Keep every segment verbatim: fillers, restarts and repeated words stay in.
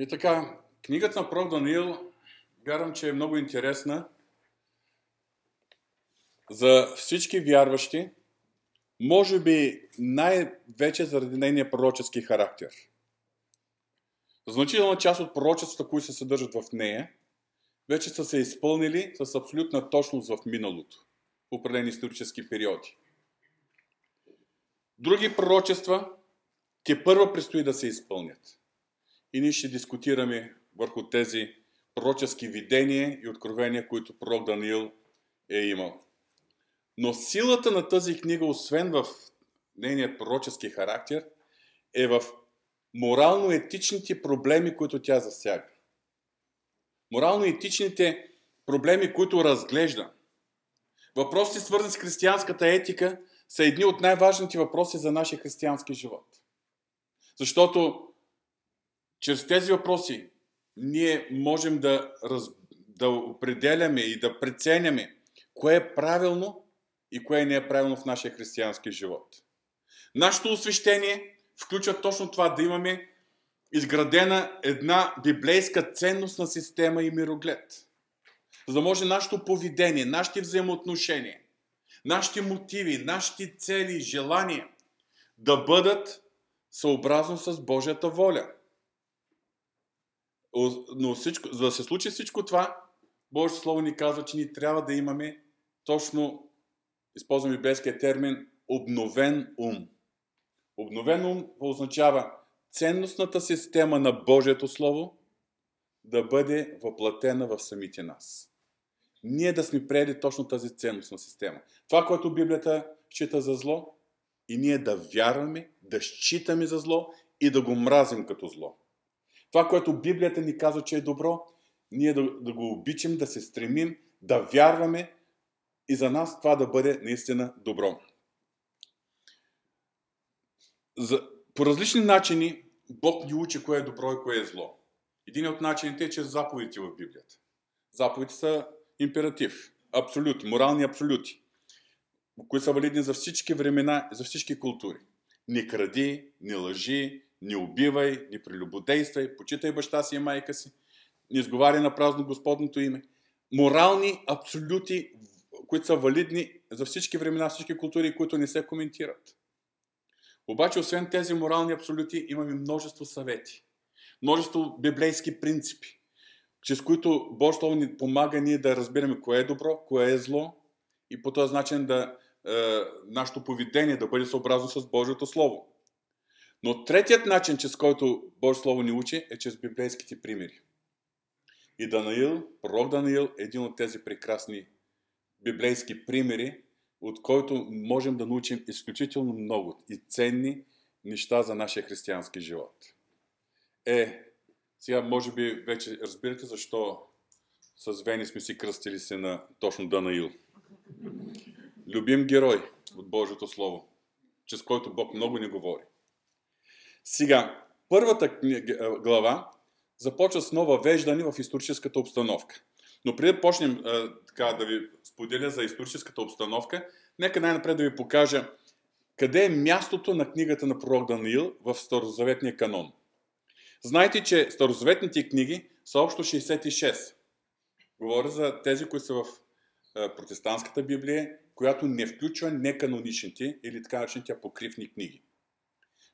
И така, книгата на пророк Даниил, вярвам, че е много интересна за всички вярващи, може би най-вече заради нейния пророчески характер. Значителна част от пророчествата, които се съдържат в нея, вече са се изпълнили с абсолютна точност в миналото, в определени исторически периоди. Други пророчества тепърва предстои да се изпълнят. И ние ще дискутираме върху тези пророчески видения и откровения, които пророк Даниил е имал. Но силата на тази книга, освен в нейния пророчески характер, е в морално-етичните проблеми, които тя засяга. Морално-етичните проблеми, които разглежда. Въпросите, свързани с християнската етика, са едни от най-важните въпроси за нашия християнски живот. Защото чрез тези въпроси ние можем да, раз... да определяме и да преценяме кое е правилно и кое не е правилно в нашия християнски живот. Нашето освещение включва точно това, да имаме изградена една библейска ценностна система и мироглед. За да може нашето поведение, нашите взаимоотношения, нашите мотиви, нашите цели и желания да бъдат съобразно с Божията воля. Но всичко, за да се случи всичко това, Божието Слово ни казва, че ни трябва да имаме точно, използвам библейския термин, обновен ум. Обновен ум означава ценностната система на Божието Слово да бъде въплатена в самите нас. Ние да сме приели точно тази ценностна система. Това, което Библията счита за зло, и ние да вярваме, да считаме за зло и да го мразим като зло. Това, което Библията ни казва, че е добро, ние да, да го обичим, да се стремим, да вярваме и за нас това да бъде наистина добро. За, по различни начини Бог ни учи кое е добро и кое е зло. Един от начините е чрез заповедите в Библията. Заповедите са императив, абсолют, морални абсолюти, които са валидни за всички времена, за всички култури. Не кради, не лъжи, не убивай, не прелюбодействай, почитай баща си и майка си, не изговаря на празно Господното име. Морални абсолюти, които са валидни за всички времена, всички култури, които не се коментират. Обаче, освен тези морални абсолюти, имаме множество съвети, множество библейски принципи, чрез които Божието Слово ни помага ние да разбираме кое е добро, кое е зло и по този начин да, е, нашето поведение да бъде съобразно с Божието Слово. Но третият начин, чрез който Божието Слово ни учи, е чрез библейските примери. И Даниил, пророк Даниил е един от тези прекрасни библейски примери, от който можем да научим изключително много и ценни неща за нашия християнски живот. Е, сега може би вече разбирате защо с Вени сме си кръстили се на точно Данаил. Любим герой от Божието Слово, чрез който Бог много ни говори. Сега, първата глава започва с нова въвеждане в историческата обстановка. Но преди да почнем така, да ви споделя за историческата обстановка, нека най-напред да ви покажа къде е мястото на книгата на пророк Даниил в старозаветния канон. Знаете, че старозаветните книги са общо шейсет и шест. Говоря за тези, които са в протестантската Библия, която не включва неканоничните или така наречените апокривни книги.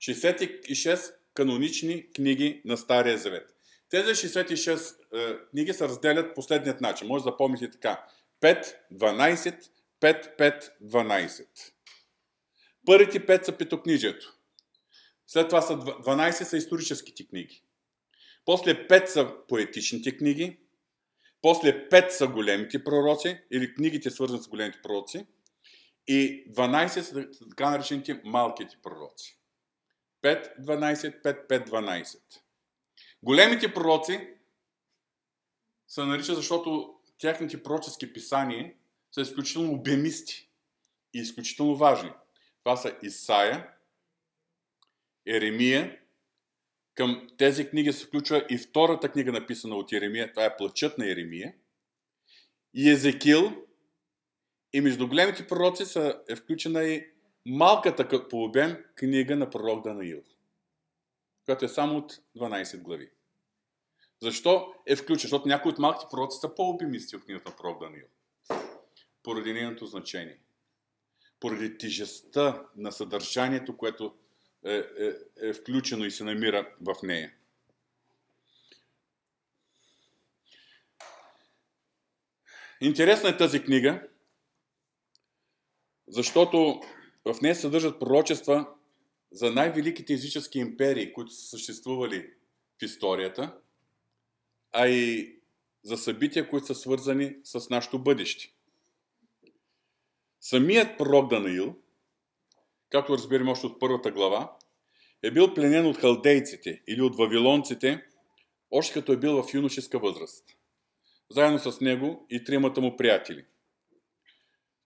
шейсет и шест канонични книги на Стария Завет. Тези шейсет и шест е, книги се разделят последният начин. Може да запомните така. пет, дванайсет, пет, пет, дванайсет. Първите пет са петокнижието. След това са дванайсет са историческите книги. После пет са поетичните книги. После пет са големите пророци или книгите свързани с големите пророци. И дванайсет са така наречените малките пророци. пет, дванайсет, пет, пет, дванайсет. Големите пророци се нарича, защото тяхните пророчески писания са изключително обемисти и изключително важни. Това са Исаия, Иеремия. Към тези книги се включва и втората книга, написана от Иеремия. Това е Плачът на Иеремия. Езекил. И между големите пророци са, е включена и малката по обем книга на пророк Даниил, която е само от дванайсет глави. Защо е включен? Защото някои от малките пророци са по-обемисти от книгата на пророк Даниил. Поради нейното значение. Поради тежестта на съдържанието, което е, е, е включено и се намира в нея. Интересна е тази книга, защото в нея съдържат пророчества за най-великите езически империи, които са съществували в историята, а и за събития, които са свързани с нашето бъдеще. Самият пророк Даниил, както разбираме още от първата глава, е бил пленен от халдейците или от вавилонците, още като е бил в юношеска възраст. Заедно с него и тримата му приятели.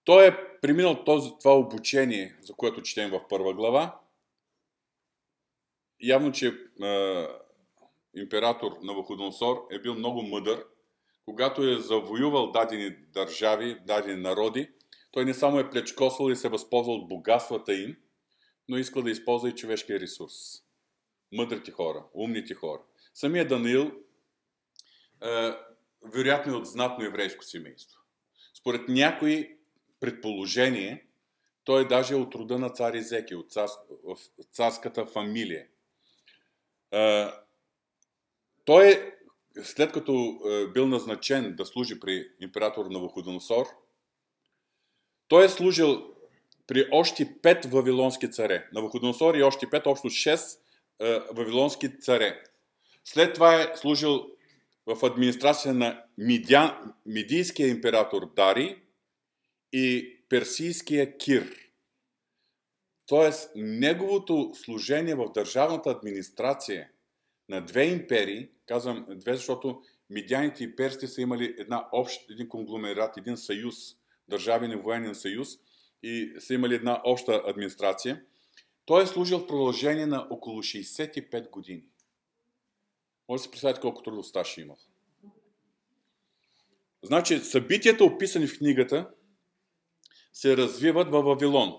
Той е преминал този, това обучение, за което четем в първа глава. Явно, че е, император Навуходоносор е бил много мъдър, когато е завоювал дадени държави, дадени народи. Той не само е плечкосвал и се възползвал от богатствата им, но иска да използва и човешкия ресурс. Мъдрите хора, умните хора. Самия Даниил е, вероятно е от знатно еврейско семейство. Според някои предположение, той е даже от рода на цар Езекил, от цар, царската фамилия. Е, той е, след като е бил назначен да служи при император Навуходоносор, той е служил при още пет вавилонски царе. Навуходоносор и още пет, общо шест е, вавилонски царе. След това е служил в администрация на Мидия, мидийския император Дари и персийския Кир. Тоест, неговото служение в държавната администрация на две империи, казвам две, защото мидяните и персите са имали една общ, един конгломерат, един съюз, държавен и военен съюз и са имали една обща администрация. Той е служил в продължение на около шейсет и пет години. Може да си представите колко трудов стаж е имал. Значи, събитията, описани в книгата, се развиват във Вавилон.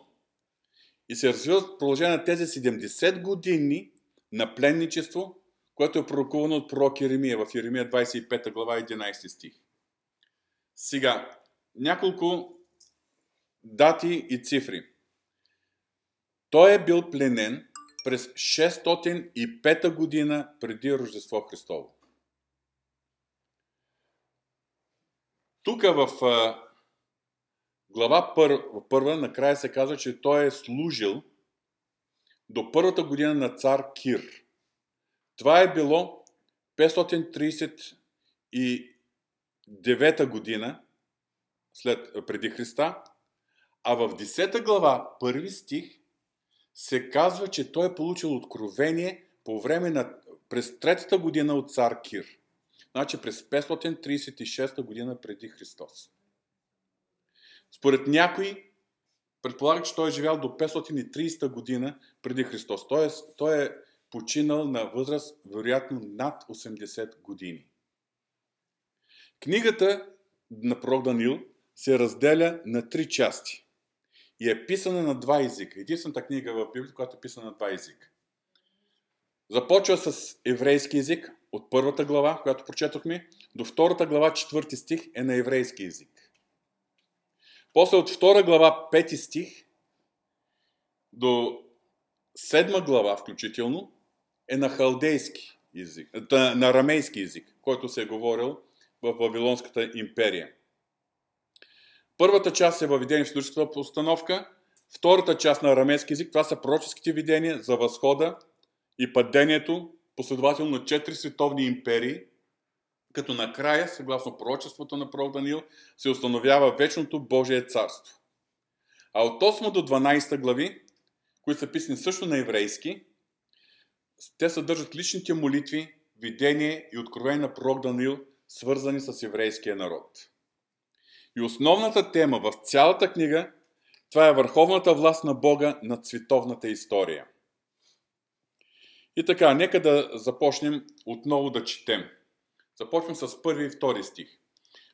И се развиват в продължение на тези седемдесет години на пленничество, което е пророкувано от пророк Иеремия в Иеремия двадесет и пета глава единадесети стих. Сега, няколко дати и цифри. Той е бил пленен през шестстотин и пета година преди Рождество Христово. Тук в глава първа накрая се казва, че той е служил до първата година на цар Кир. Това е било петстотин тридесет и девета година след, преди Христа, а в десета глава, първи стих, се казва, че той е получил откровение по време на, през третата година от цар Кир. Значи през петстотин тридесет и шеста година преди Христос. Според някои, предполага, че той е живял до петстотин и тридесета година преди Христос. Тоест, той е починал на възраст, вероятно, над осемдесет години. Книгата на пророк Даниил се разделя на три части и е писана на два езика. Единствената книга в Библията, която е писана на два езика. Започва с еврейски език от първата глава, която прочетохме, до втората глава, четвърти стих е на еврейски език. После от втора глава, пети стих до седма глава, включително, е на халдейски език, на арамейски език, който се е говорил в Вавилонската империя. Първата част е въведение в историческата постановка, втората част на арамейски език, това са пророческите видения за възхода и падението, последователно на четири световни империи, като накрая, съгласно пророчеството на пророк Даниил, се установява вечното Божие царство. А от осма до дванадесета глави, които са писани също на еврейски, те съдържат личните молитви, видение и откровение на пророк Даниил, свързани с еврейския народ. И основната тема в цялата книга, това е върховната власт на Бога над световната история. И така, нека да започнем отново да четем. Започвам с първи и втори стих.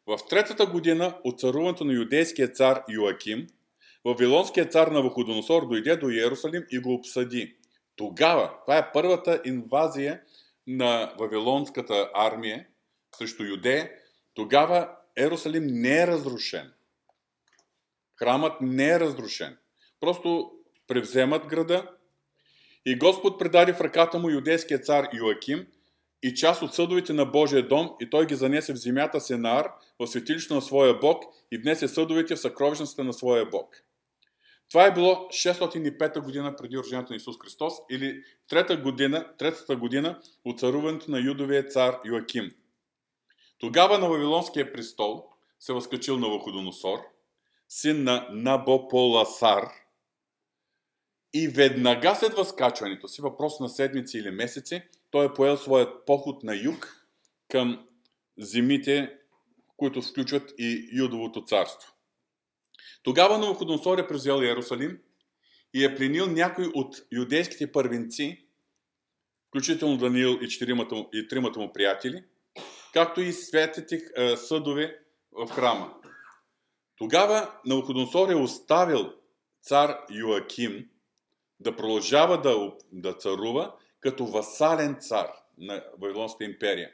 В третата година от царуването на юдейския цар Йоаким, вавилонският цар Навуходоносор дойде до Йерусалим и го обсъди. Тогава, това е първата инвазия на вавилонската армия срещу Юдея, тогава Ерусалим не е разрушен. Храмът не е разрушен. Просто превземат града и Господ предаде в ръката му юдейския цар Йоаким и част от съдовете на Божия дом, и той ги занесе в земята Сенаар, в светилището на своя Бог, и внесе съдовете в съкровищницата на своя Бог. Това е било шестстотин и пета година преди рождението на Исус Христос, или трета година, третата година от царуването на Юдовия цар Йоаким. Тогава на Вавилонския престол се възкачил Навуходоносор, син на Набополасар, и веднага след възкачването си, въпрос на седмици или месеци, той е поел своят поход на юг към земите, които включват и Юдовото царство. Тогава Навуходоносор е превзел Йерусалим и е пленил някой от юдейските първенци, включително Даниил и, четиримата, и тримата му приятели, както и светите съдове в храма. Тогава Навуходоносор е оставил цар Йоаким да продължава да, да царува като васален цар на Вавилонската империя,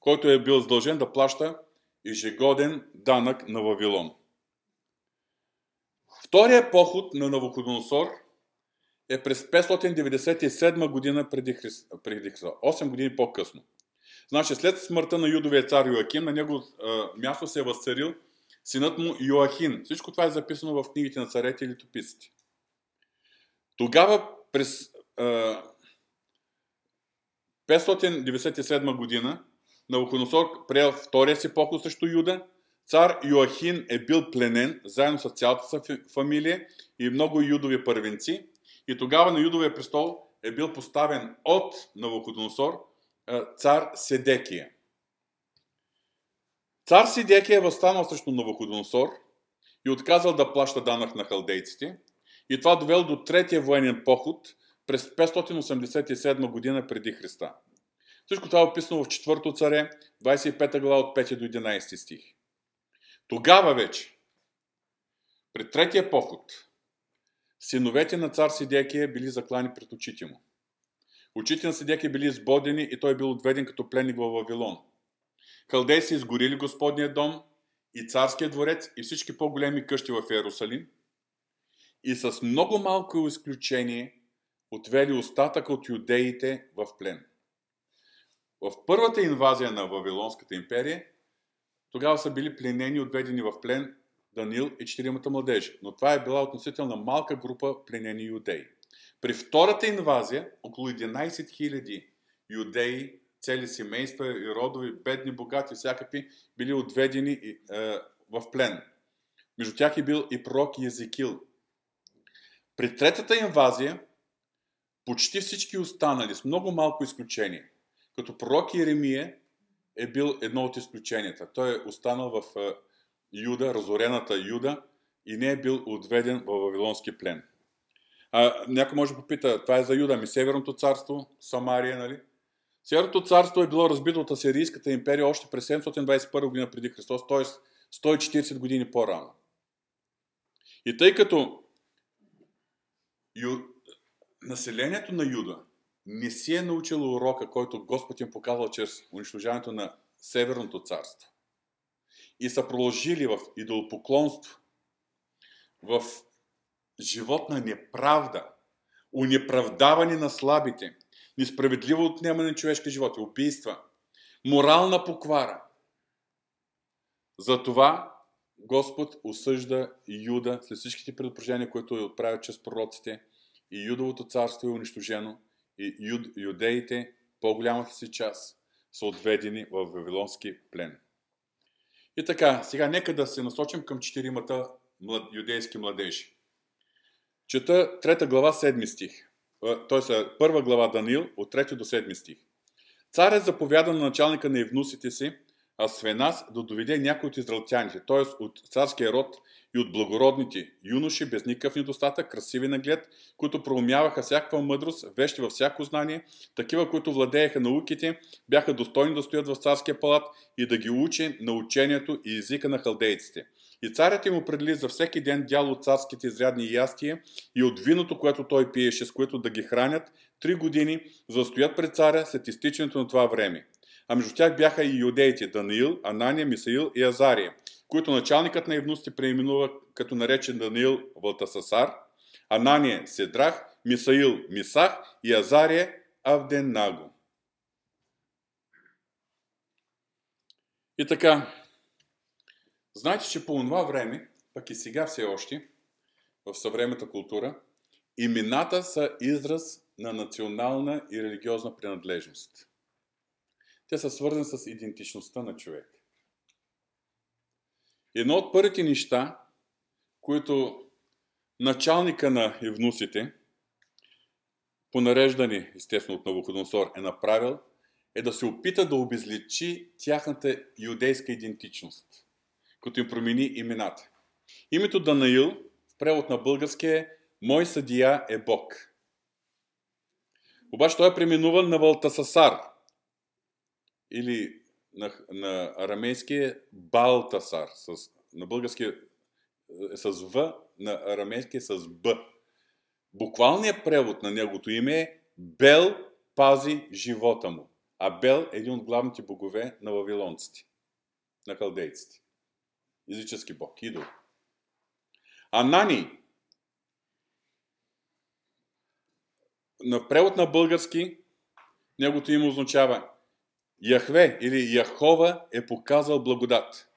който е бил задължен да плаща ежегоден данък на Вавилон. Вторият поход на Навуходоносор е през петстотин деветдесет и седма година преди Христа, преди Христа, осем години по-късно. Значи след смъртта на Юдовия цар Йоаким, на него а, място се е възцарил синът му Йоахин. Всичко това е записано в книгите на царете и летописите. Тогава през а, петстотин деветдесет и седма година Навуходоносор приел втория си поход срещу Юда. Цар Йоахин е бил пленен заедно с цялата си фамилия и много юдови първенци, и тогава на Юдовия престол е бил поставен от Навуходоносор цар Седекия. Цар Седекия е възстанал срещу Навуходоносор и отказал да плаща данък на халдейците, и това довело до третия военен поход през петстотин осемдесет и седма година преди Христа. Всичко това е описано в четвърто царе, двадесет и пета глава от пети до единадесети стих. Тогава вече, при третия поход, синовете на цар Седекия били заклани пред очите му. Очите на Седекия били избодени и той бил отведен като пленник във Вавилон. Халдеи се изгорили Господния дом и царския дворец и всички по-големи къщи в Йерусалим, и с много малко изключение отвели остатък от юдеите в плен. В първата инвазия на Вавилонската империя тогава са били пленени и отведени в плен Даниил и четиримата младежи, но това е била относително малка група пленени юдеи. При втората инвазия около единадесет хиляди юдеи, цели семейства и родови, бедни, богати, всякакви, били отведени е, в плен. Между тях е бил и пророк Езекил. При третата инвазия почти всички останали, с много малко изключение, като пророк Иеремия е бил едно от изключенията. Той е останал в Юда, разорената Юда, и не е бил отведен в Вавилонски плен. А, някой може да попита, това е за Юда, ами Северното царство, Самария, нали? Северното царство е било разбито от Асирийската империя още през седемстотин двадесет и първа година преди Христос, т.е. сто и четиридесет години по-рано. И тъй като ю... населението на Юда не си е научило урока, който Господ им показал чрез унищожаването на Северното царство, и са продължили в идолопоклонство, в живот на неправда, унеправдаване на слабите, несправедливо отнемане на човешки животи, убийства, морална поквара. Затова Господ осъжда Юда след всичките предупреждения, които е отправил чрез пророците, и Юдовото царство е унищожено, и юд, юдеите, по-голямата си част, са отведени в Вавилонски плен. И така, сега нека да се насочим към четиримата млад, юдейски младежи. Чета трета глава, седми стих. Т.е. първа глава Даниил, от трети до седми стих. Царят заповяда на началника на евнусите си, а Свенас да доведе някой от израелтяните, т.е. от царския род и от благородните юноши, без никакъв недостатък, красиви на глед, които проумяваха всякаква мъдрост, вещи във всяко знание, такива, които владееха науките, бяха достойни да стоят в царския палат и да ги учи на учението и езика на халдейците. И царят им определи за всеки ден дял от царските изрядни ястия и от виното, което той пиеше, с което да ги хранят три години, за да стоят пред царя след изтичането на това време. А между тях бяха и юдеите Даниил, Анания, Мисаил и Азария, които началникът на евнусите преименува, като нарече Даниил Валтасар, Анания Седрах, Мисаил Мисах и Азария Авденаго. И така, знаете, че по това време, пък и сега все още, в съвременната култура, имената са израз на национална и религиозна принадлежност. Те са свързани с идентичността на човек. Едно от първите неща, които началника на евнусите, по нареждане, естествено, от Навуходоносор е направил, е да се опита да обезличи тяхната юдейска идентичност, като им промени имената. Името Данаил, в превод на български е «Мой съдия е Бог». Обаче той е преименуван на Валтасар, или на, на арамейски е Балтасар, с, на български е с В, на арамейски е с Б. Буквалният превод на неговото име е Бел пази живота му. А Бел е един от главните богове на вавилонците, на халдейците. Езически бог, идол. Анани. На превод на български неговото име означава Яхве или Яхова е показал благодат.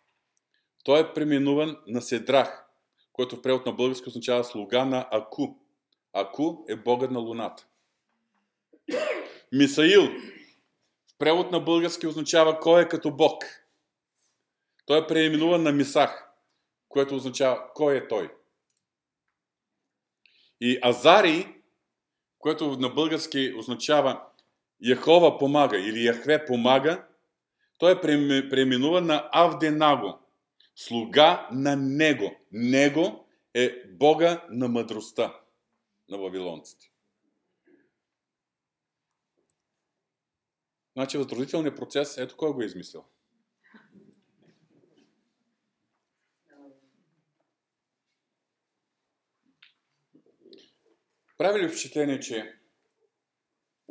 Той е преименуван на Седрах, който в превод на български означава слуга на Аку. Аку е богът на луната. Мисаил в превод на български означава кой е като бог. Той е преименуван на Мисах, което означава кой е той. И Азарий, което на български означава Яхова помага или Яхве помага, той е преименуван на Авденаго, слуга на Него. Него е бога на мъдростта на вавилонците. Значи възродителният процес, ето кой го е измислил. Прави ли впечатление, че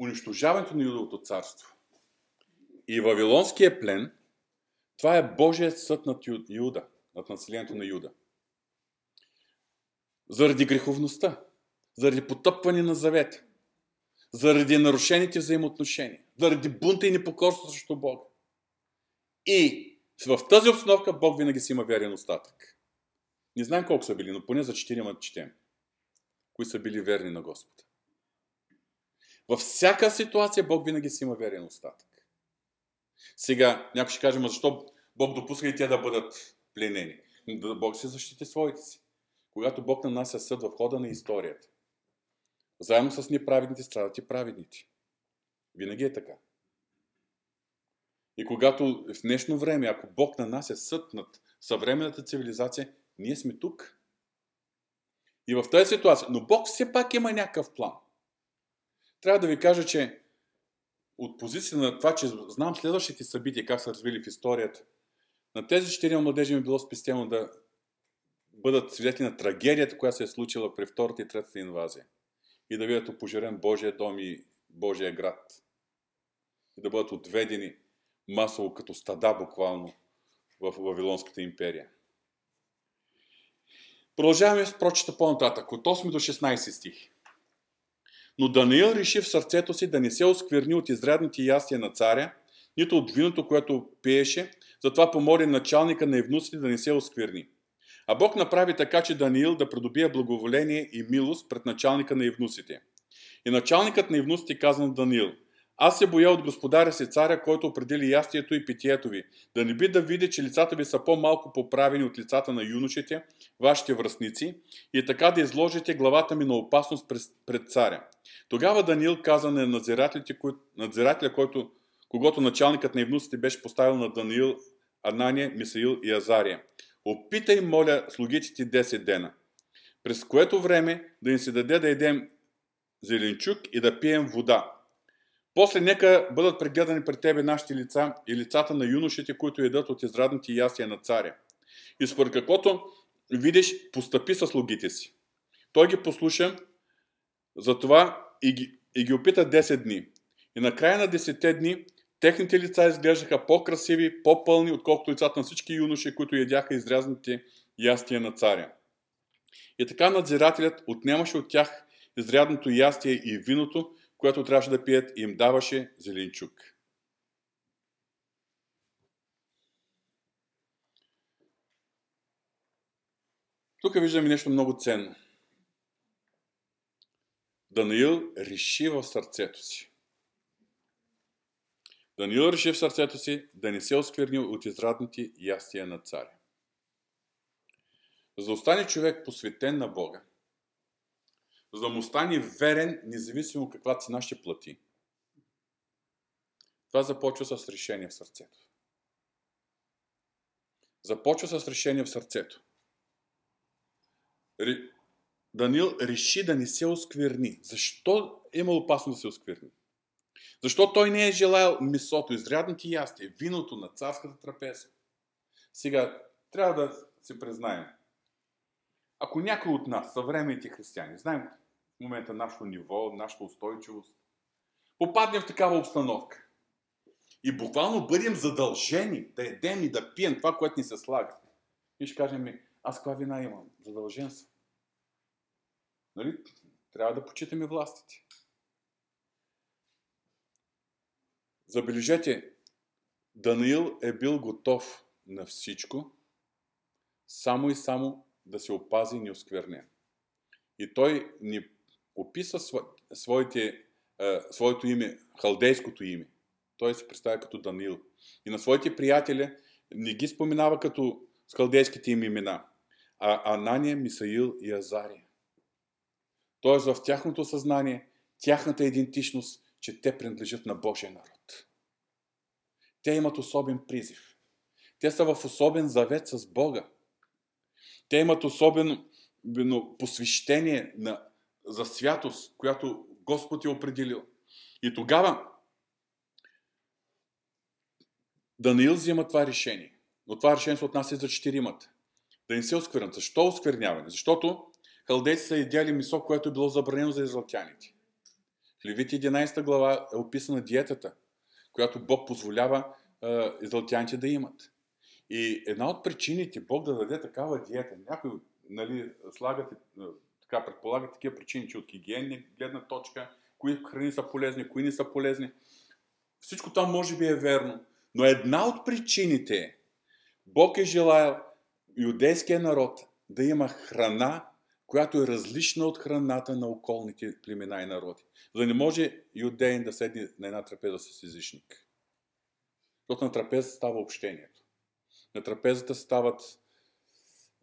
унищожаването на Юдовото царство и вавилонския плен, това е Божият съд над Юда, над населението на Юда. Заради греховността, заради потъпване на завета, заради нарушените взаимоотношения, заради бунта и непокорство срещу Бога. И в тази обстановка Бог винаги си има верен остатък. Не знаем колко са били, но поне за четирима четем, кои са били верни на Господа. Във всяка ситуация Бог винаги си има верен остатък. Сега някой ще каже, ма защо Бог допуска и те да бъдат пленени? Бог се защити своите си. Когато Бог нанася съд в хода на историята, заедно с неправедните страдат и праведните. Винаги е така. И когато в днешно време, ако Бог нанася съд над съвременната цивилизация, ние сме тук. И в тази ситуация. Но Бог все пак има някакъв план. Трябва да ви кажа, че от позиция на това, че знам следващите събития, как са развили в историята, на тези четирима младежи ми било спестено да бъдат свидетели на трагедията, която се е случила при втората и третата инвазия. И да видят опожарен Божия дом и Божия град. И да бъдат отведени масово като стада, буквално, в Вавилонската империя. Продължаваме с прочета по-нататък, от осми до шестнайсети стих. Но Даниил реши в сърцето си да не се оскверни от изрядните ястия на царя, нито от виното, което пиеше, затова помоли началника на евнусите да не се оскверни. А Бог направи така, че Даниил да придобие благоволение и милост пред началника на евнусите. И началникът на евнусите каза на Даниил: Аз се боя от господаря си царя, който определи ястието и питието ви, да не би да види, че лицата ви са по-малко поправени от лицата на юношите, вашите връстници, и така да изложите главата ми на опасност пред царя. Тогава Даниил каза на надзирателя, който, когато началникът на евнусите беше поставил на Даниил, Анания, Мисаил и Азария: Опитай, моля, слугите ти десет дена, през което време да ни се даде да едем зеленчук и да пием вода. После нека бъдат прегледани пред тебе нашите лица и лицата на юношите, които едат от израдните ястия на царя. и според каквото видиш, постъпи със слугите си. Той ги послуша за това и ги, и ги опита десет дни. И на края на десетте дни техните лица изглеждаха по-красиви, по-пълни, отколкото лицата на всички юноши, които ядяха изрязните ястия на царя. И така надзирателят отнемаше от тях изрядното ястие и виното, което трябваше да пият, и им даваше зеленчук. Тук виждаме нещо много ценно. Даниил реши в сърцето си. Даниил реши в сърцето си да не се оскверни от израдните ястия на царя. За да остане човек посветен на Бога, за да му стане верен, независимо каква цена ще плати, това започва с решение в сърцето. Започва с решение в сърцето. Даниил реши да не се оскверни. Защо е имал опасно да се оскверни? Защо той не е желаял месото, изрядните ястия, виното на царската трапеза? Сега, трябва да се признаем. Ако някой от нас, съвременните християни, знаем в момента нашето ниво, нашата устойчивост, попадне в такава обстановка и буквално бъдем задължени да едем и да пием това, което ни се слага, и ще кажем ми, аз каква вина имам? Задължен съм. Нали? Трябва да почитаме властите. Забележете, Даниил е бил готов на всичко, само и само да се опази и не оскверне. И той ни описа своите, своето име, халдейското име. Той се представя като Даниил. И на своите приятели не ги споменава като с халдейските им имена, а Анания, Мисаил и Азария. Тоест в тяхното съзнание, тяхната идентичност, че те принадлежат на Божия народ. Те имат особен призив. Те са в особен завет с Бога. Те имат особено посвещение на, за святост, която Господ е определил. И тогава Даниил взима това решение. Но това решение се отнася за четиримата. Да не се осквернят. Защо оскверняване? Защото халдейци са едяли месо, което е било забранено за израелтяните. В Левит единадесета глава е описана диетата, която Бог позволява е, израелтяните да имат. И една от причините Бог да даде такава диета, някои нали, слагат, така предполагат такива причини, че от хигиенна гледна точка, кои храни са полезни, кои не са полезни. Всичко това може би е верно, но една от причините е, Бог е желаял юдейския народ да има храна, която е различна от храната на околните племена и народи. За да не може юдеин да седне на една трапеза с езичник. Защото на трапеза става общението. На трапезата стават,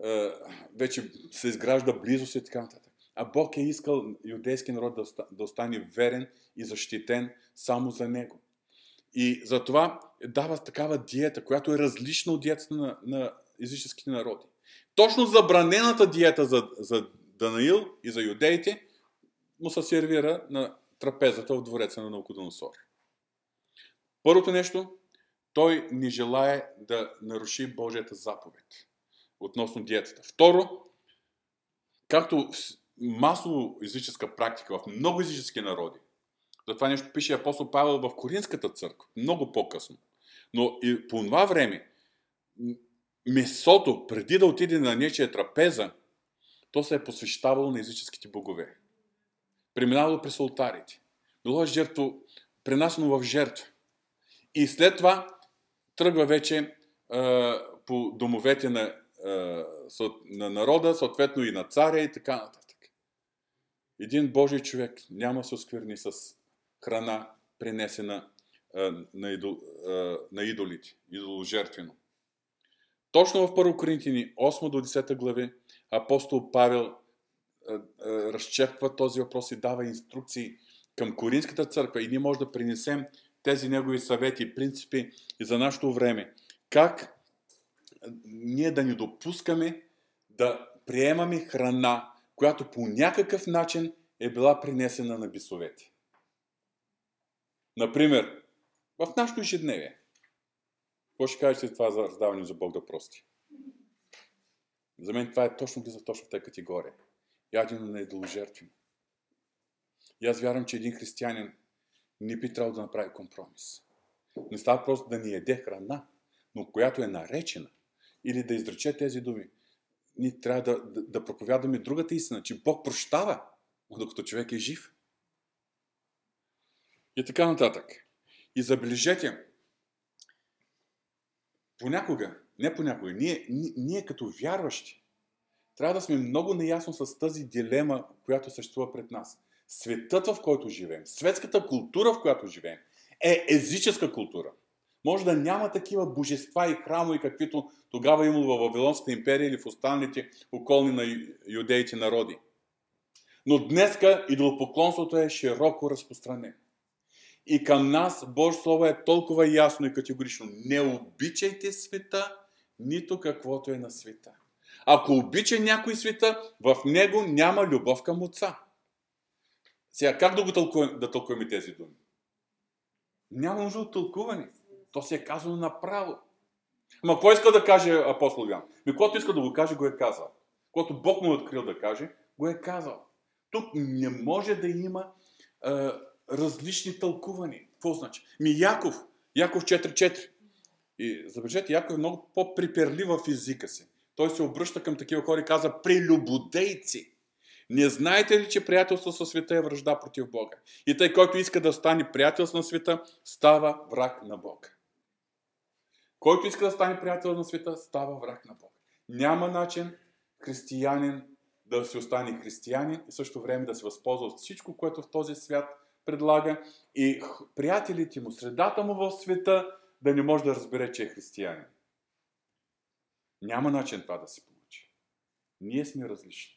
е, вече се изгражда близост и така нататък. А Бог е искал юдейския народ да остане верен и защитен само за него. И затова дава такава диета, която е различна от диетата на, на езическите народи. Точно забранената диета за, за Даниил и за юдеите му се сервира на трапезата в двореца на Навуходоносор. Първото нещо, той не желае да наруши Божията заповед относно диетата. Второ, както масово езическа практика в много езически народи, за това нещо пише апостол Павел в Коринската църква, много по-късно. Но и по това време месото, преди да отиде на нечия трапеза, то се е посвещавало на езическите богове. Преминавало през олтарите. Било е жертво, пренасено в жертва. И след това тръгва вече е, по домовете на, е, на народа, съответно и на царя и така нататък. Един Божий човек няма да се оскверни с храна, пренесена е, на, идол, е, на идолите, идоложертвено. Точно в Първо Коринтини осма до десета глави апостол Павел е, е, разчерпва този въпрос и дава инструкции към Коринската църква и ние може да принесем тези негови съвети и принципи и за нашето време. Как ние да не допускаме да приемаме храна, която по някакъв начин е била принесена на бисовете. Например, в нашето ежедневие. Какво ще кажете това за раздаване за Бог да прости? За мен това е точно близо, точно в тази категория. Яден на идоложертви. И аз вярвам, че един християнин не би трябвало да направи компромис. Не става просто да ни еде храна, но която е наречена, или да изрече тези думи. Ние трябва да, да, да проповядаме другата истина, че Бог прощава, докато човек е жив. И така нататък. И забележете, понякога, не понякога, ние, ние, ние като вярващи, трябва да сме много неясно с тази дилема, която съществува пред нас. Светът, в който живеем, светската култура, в която живеем, е езическа култура. Може да няма такива божества и храмове, каквито тогава имало в Вавилонската империя или в останалите околни на юдеите народи. Но днеска идолопоклонството е широко разпространено. И към нас Божие Слово е толкова ясно и категорично. Не обичайте света, нито каквото е на света. Ако обича някой света, в него няма любов към Отца. Сега как да го тълкуваме, да тълкуваме тези думи? Няма нужда от тълкуване. То се е казано направо. Ама какво иска да каже апостол Йоан? Ми когато иска да го каже, го е казал. Когато Бог му е открил да каже, го е казал. Тук не може да има е, различни тълкувания. Какво значи? Ми Яков, Яков четири четири. И забележете, Яков е много по-приперлив в езика си. Той се обръща към такива хора и каза: прелюбодейци! Не знаете ли, че приятелство със света е вражда против Бога? И тъй, който иска да стане приятелство на света, става враг на Бога. Който иска да стане приятел на света, става враг на Бога. Няма начин християнин да се остане християнин и също време да се възползва от всичко, което в този свят предлага, и приятелите му, средата му в света, да не може да разбере, че е християнин. Няма начин това да се получи. Ние сме различни.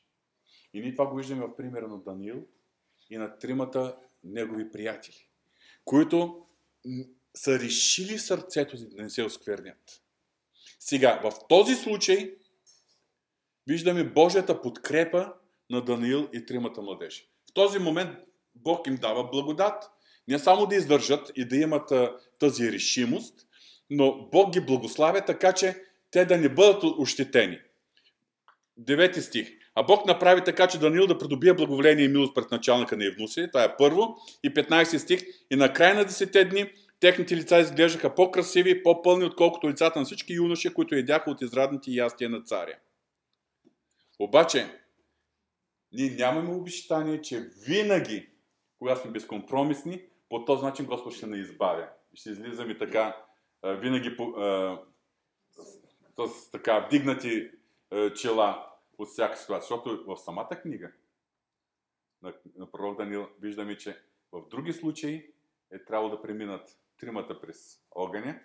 И ние това го виждаме в примера на Даниил и на тримата негови приятели, които са решили сърцето си да не се осквернят. Сега, в този случай виждаме Божията подкрепа на Даниил и тримата младежи. В този момент Бог им дава благодат, не само да издържат и да имат тази решимост, но Бог ги благославя така, че те да не бъдат ощетени. Девети стих. А Бог направи така, че Даниил да придобие благоволение и милост пред началника на Евнусия. Това е първо. И петнайсети стих. И на края на десетте дни техните лица изглеждаха по-красиви и по-пълни, отколкото лицата на всички юноши, които едяха от израдните ястия на царя. Обаче, ние нямаме обещание, че винаги, когато сме безкомпромисни, по този начин Господ ще ни избавя. Ще излизаме така, винаги с така вдигнати чела от всяка ситуация. Защото в самата книга на пророк Даниил виждаме, че в други случаи е трябвало да преминат тримата през огъня,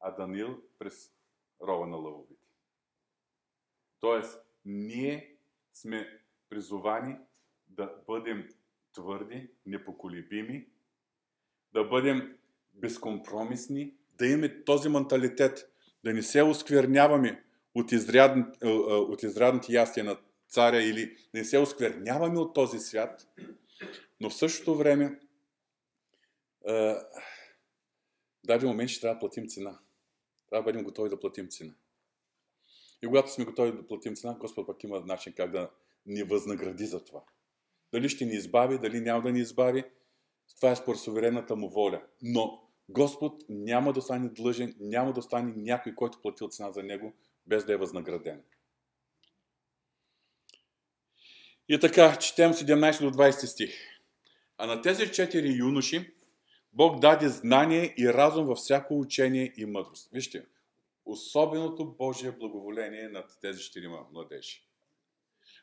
а Даниил през рова на лъвовете. Тоест, ние сме призовани да бъдем твърди, непоколебими, да бъдем безкомпромисни, да имаме този менталитет, да не се оскверняваме от, изрядни, от изрядните ястия на царя или да не се оскверняваме от този свят, но в същото време Uh, даже в момент ще трябва да платим цена. Трябва да бъдем готови да платим цена. И когато сме готови да платим цена, Господ пък има начин как да ни възнагради за това. Дали ще ни избави, дали няма да ни избави, това е според суверенната му воля. Но Господ няма да стане длъжен, няма да стане някой, който платил цена за него, без да е възнаграден. И така, четем седемнайсети до двайсети стих. А на тези четири юноши Бог даде знание и разум във всяко учение и мъдрост. Вижте, особеното Божие благоволение над тези четирима младежи.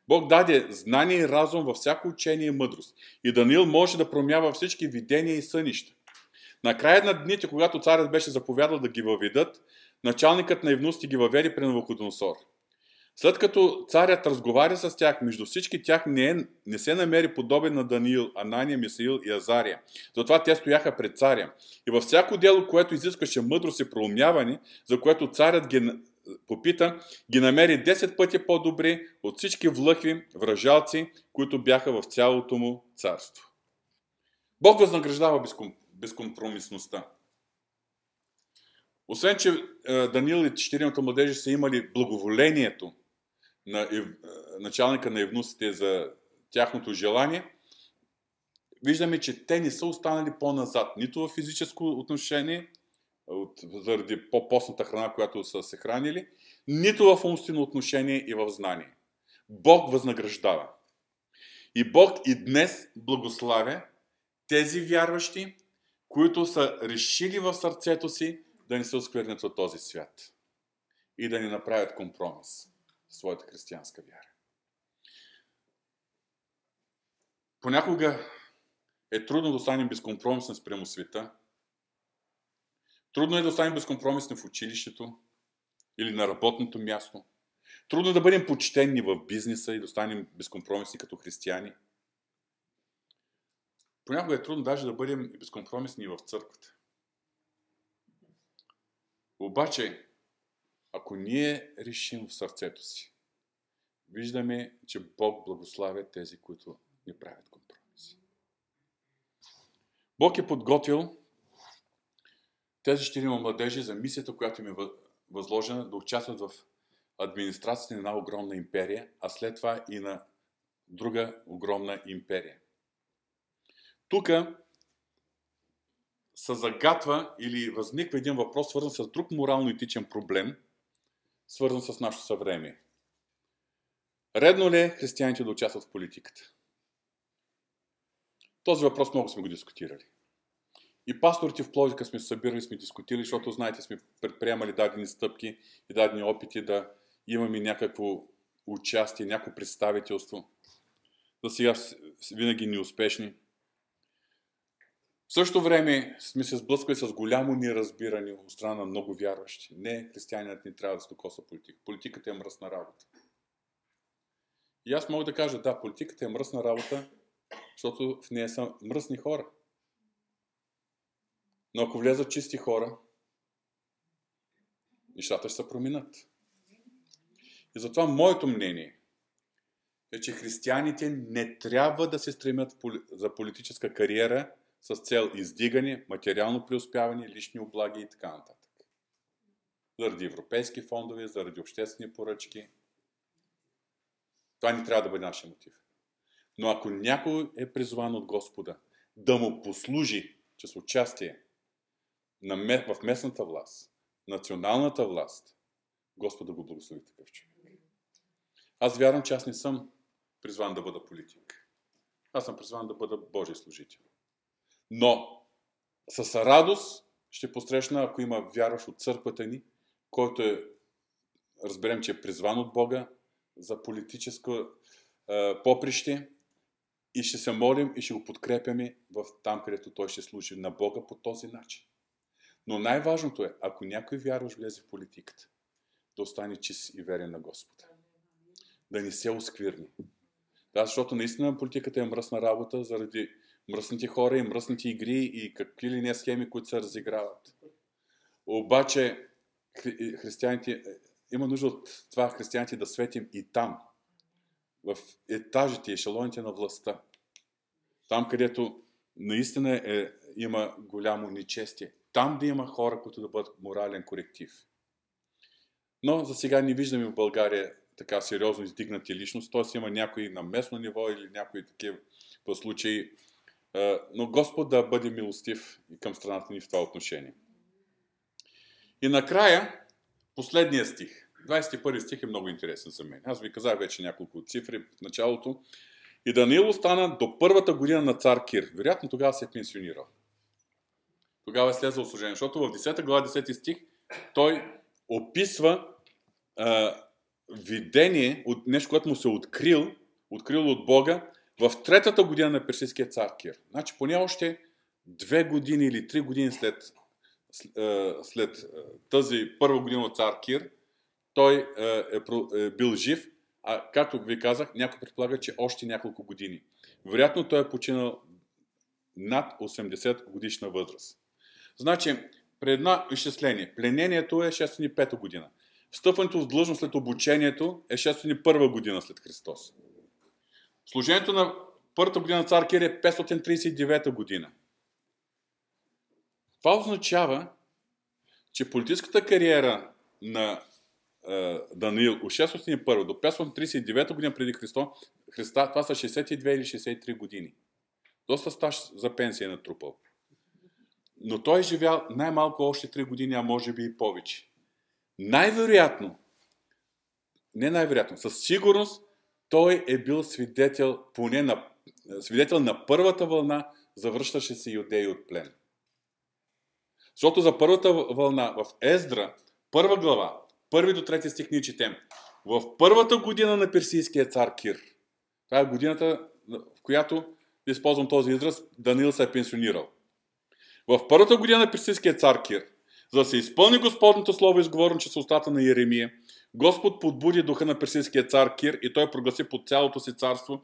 Бог даде знание и разум във всяко учение и мъдрост. И Даниил може да промява всички видения и сънища. Накрая на дните, когато царят беше заповядал да ги въведат, началникът на Евнусите ги въведе при Навуходоносор. След като царят разговаря с тях, между всички тях не, е, не се намери подобен на Даниил, Анания, Мисаил и Азария. Затова те стояха пред царя. И във всяко дело, което изискваше мъдрост и проумяване, за което царят ги попита, ги намери десет пъти по-добри от всички влъхви, вражалци, които бяха в цялото му царство. Бог възнаграждава безком, безкомпромисността. Освен, че Даниил и четиримата младежи са имали благоволението на ев... началника на евнусите за тяхното желание, виждаме, че те не са останали по-назад, нито в физическо отношение, от, заради по-постната храна, която са се хранили, нито в умствено отношение и в знание. Бог възнаграждава. И Бог и днес благославя тези вярващи, които са решили в сърцето си да не се осквернят от този свят и да не направят компромис в своята християнска вяра. Понякога е трудно да останем безкомпромисни спрямо света. Трудно е да останем безкомпромисни в училището или на работното място. Трудно е да бъдем почтени в бизнеса и да останем безкомпромисни като християни. Понякога е трудно даже да бъдем безкомпромисни и в църквата. Обаче, ако ние решим в сърцето си, виждаме, че Бог благославя тези, които не правят компромиси. Бог е подготвил тези щирима младежи за мисията, която им е възложена, да участват в администрацията на една огромна империя, а след това и на друга огромна империя. Тук се загатва или възниква един въпрос, свързан с друг морално-етичен проблем, свързан с нашето съвремие. Редно ли е християните да участват в политиката? Този въпрос много сме го дискутирали. И пасторите в Пловдив сме събирали, сме дискутирали, защото, знаете, сме предприемали дадени стъпки и дадени опити да имаме някакво участие, някакво представителство. За сега винаги неуспешни. В същото време сме се сблъскали с голямо неразбиране от страна на много вярващи. Не, християнинът не трябва да се докосва политика. Политиката е мръсна работа. И аз мога да кажа, да, политиката е мръсна работа, защото в нея са мръсни хора. Но ако влезат чисти хора, нещата ще се променят. И затова моето мнение е, че християните не трябва да се стремят за политическа кариера с цел издигане, материално преуспяване, лични облаги и така нататък. Заради европейски фондове, заради обществени поръчки. Това не трябва да бъде нашия мотив. Но ако някой е призван от Господа да му послужи чрез участие в местната власт, националната власт, Господ да го благослови такъв човек. Аз вярвам, че аз не съм призван да бъда политик. Аз съм призван да бъда Божий служител. Но с радост ще посрещна, ако има вярващ от църквата ни, който е, разберем, че е призван от Бога за политическо е, поприще, и ще се молим и ще го подкрепяме в там, където той ще служи на Бога по този начин. Но най-важното е, ако някой вярващ влезе в политиката, да остане чист и верен на Господа. Да не се оскверни. Да, защото наистина политиката е мръсна работа заради мръсните хора и мръсните игри и какви ли не схеми, които се разиграват. Обаче хри- християните, има нужда от това християните да светим и там. В етажите, ешелоните на властта. Там, където наистина е, има голямо нечестие. Там да има хора, които да бъдат морален коректив. Но за сега не виждаме в България така сериозно издигнати личност. Т.е. има някои на местно ниво или някои такива случаи. Но Господ да бъде милостив и към страната ни в това отношение. И накрая, последния стих. двадесет и първи стих е много интересен за мен. Аз ви казах вече няколко цифри в началото. И Даниил остана до първата година на цар Кир. Вероятно тогава се е пенсионирал. Тогава е слезал служение. Защото в десета глава, десети стих, той описва а, видение от нещо, което му се открил, открил от Бога, в третата година на персийския цар Кир. Значи поне още две години или три години след, след тази първа година от цар Кир, той е бил жив, а както ви казах, някой предполага, че още няколко години. Вероятно той е починал над осемдесет годишна възраст. Значи, при едно изчисление, пленението е шестстотин и пета година. Встъпването в длъжност след обучението е шестстотин и първа година след Христос. Служението на първата година на цар Кир е петстотин тридесет и девета година. Това означава, че политическата кариера на Даниил от шестстотин и първа до петстотин тридесет и девета година преди Христо, Христа, това са шестдесет и две или шестдесет и три години. Доста стаж за пенсия е натрупал. Но той е живял най-малко още три години, а може би и повече. Най-вероятно, не най-вероятно, със сигурност той е бил свидетел, поне на, свидетел на първата вълна, завръщаше се юдеи от плен. Защото за първата вълна в Ездра, първа глава, първи до трети стих ние четем. В първата година на персийския цар Кир, това е годината, в която, използвам този израз, Даниил се е пенсионирал. В първата година на персийския цар Кир, за да се изпълни Господното слово, изговорено чрез устата на Иеремия, Господ подбуди духа на персийския цар Кир и той прогласи под цялото си царство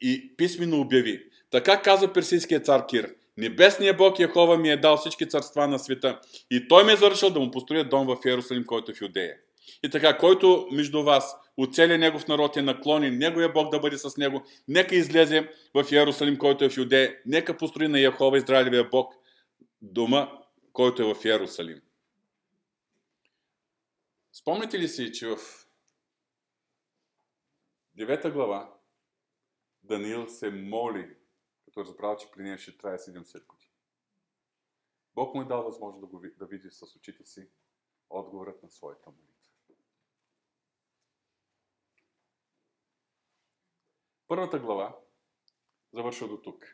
и писмено обяви. Така каза персийския цар Кир: Небесният Бог Яхова ми е дал всички царства на света и той ме е зарешил да му построя дом в Йерусалим, който е в Юдея. И така, който между вас от целия негов народ е наклонен, неговия Бог да бъде с него, нека излезе в Йерусалим, който е в Юдея, нека построи на Яхова, Израилевия Бог, дома, който е в Йерусалим. Спомните ли си, че в девета глава Даниил се моли, като разбрал, че при нея ще трае седемдесет години. Бог му е дал възможност да, го, да види с очите си отговорът на своята молитва. Първата глава завършва до тук.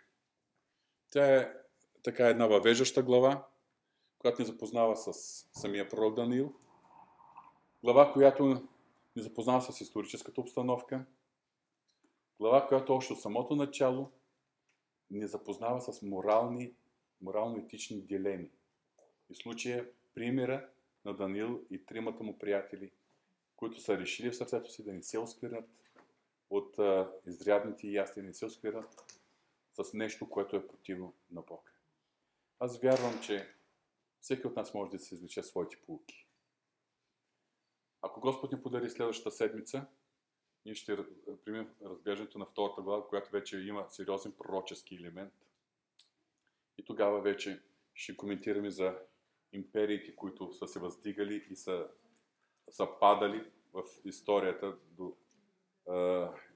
Тя е така една въвеждаща глава, която ни запознава с самия пророк Даниил. Глава, която ни запознава с историческата обстановка. Глава, която още от самото начало ни запознава с морални, морално-етични дилеми. И в случая примера на Даниил и тримата му приятели, които са решили в сърцето си да не се осквернат от а, изрядните ястия, не се осквернат с нещо, което е противно на Бога. Аз вярвам, че всеки от нас може да се извлече своите поуки. Ако Господ ни подари следващата седмица, ние ще примем разглеждането на втората глава, която вече има сериозен пророчески елемент. И тогава вече ще коментираме за империите, които са се въздигали и са, са падали в историята до, а,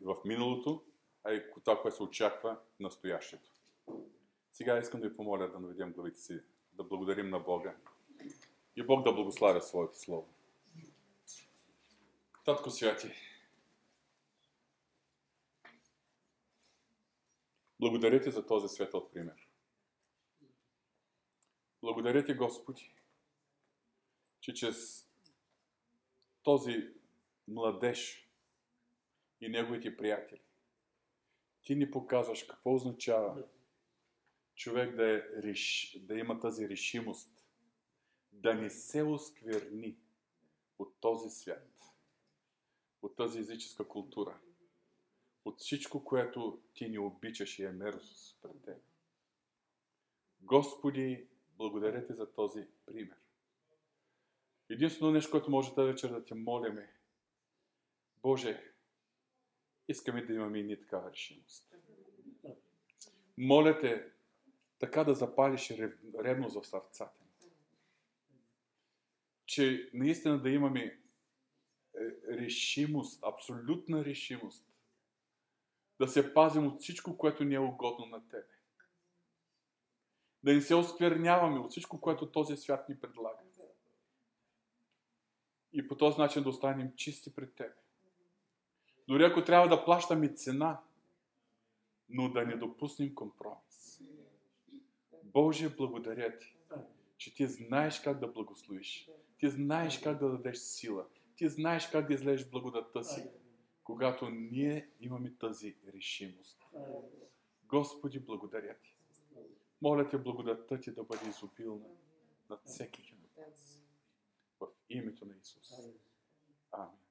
в миналото, а и това, което се очаква в настоящето. Сега искам да ви помоля да наведем главите си, да благодарим на Бога и Бог да благославя своето слово. Татко святи, благодаря ти за този светъл пример. Благодаря ти, Господи, че чрез този младеж и неговите приятели ти ни показваш какво означава човек да, е, да има тази решимост, да не се оскверни от този свят, от тази езическа култура, от всичко, което ти не обичаш и е мерзост пред теб. Господи, благодаря ти за този пример. Единствено нещо, което може тази вечер да те молим, Боже, искаме да имаме и ние такава решимост. Моля те, така да запалиш рев, ревност в сърцата ни. Че наистина да имаме решимост, абсолютна решимост, да се пазим от всичко, което не е угодно на Тебе. Да не се оскверняваме от всичко, което този свят ни предлага. И по този начин да останем чисти пред Тебе. Дори ако трябва да плащаме цена, но да не допуснем компромис. Боже, благодаря Ти, че Ти знаеш как да благословиш. Ти знаеш как да дадеш сила. Ти знаеш как да излезеш благодатта си, когато ние имаме тази решимост. Господи, благодаря Ти. Моля Те, благодатта Ти да бъде изобилна над всеки един от нас. В името на Исус. Амин.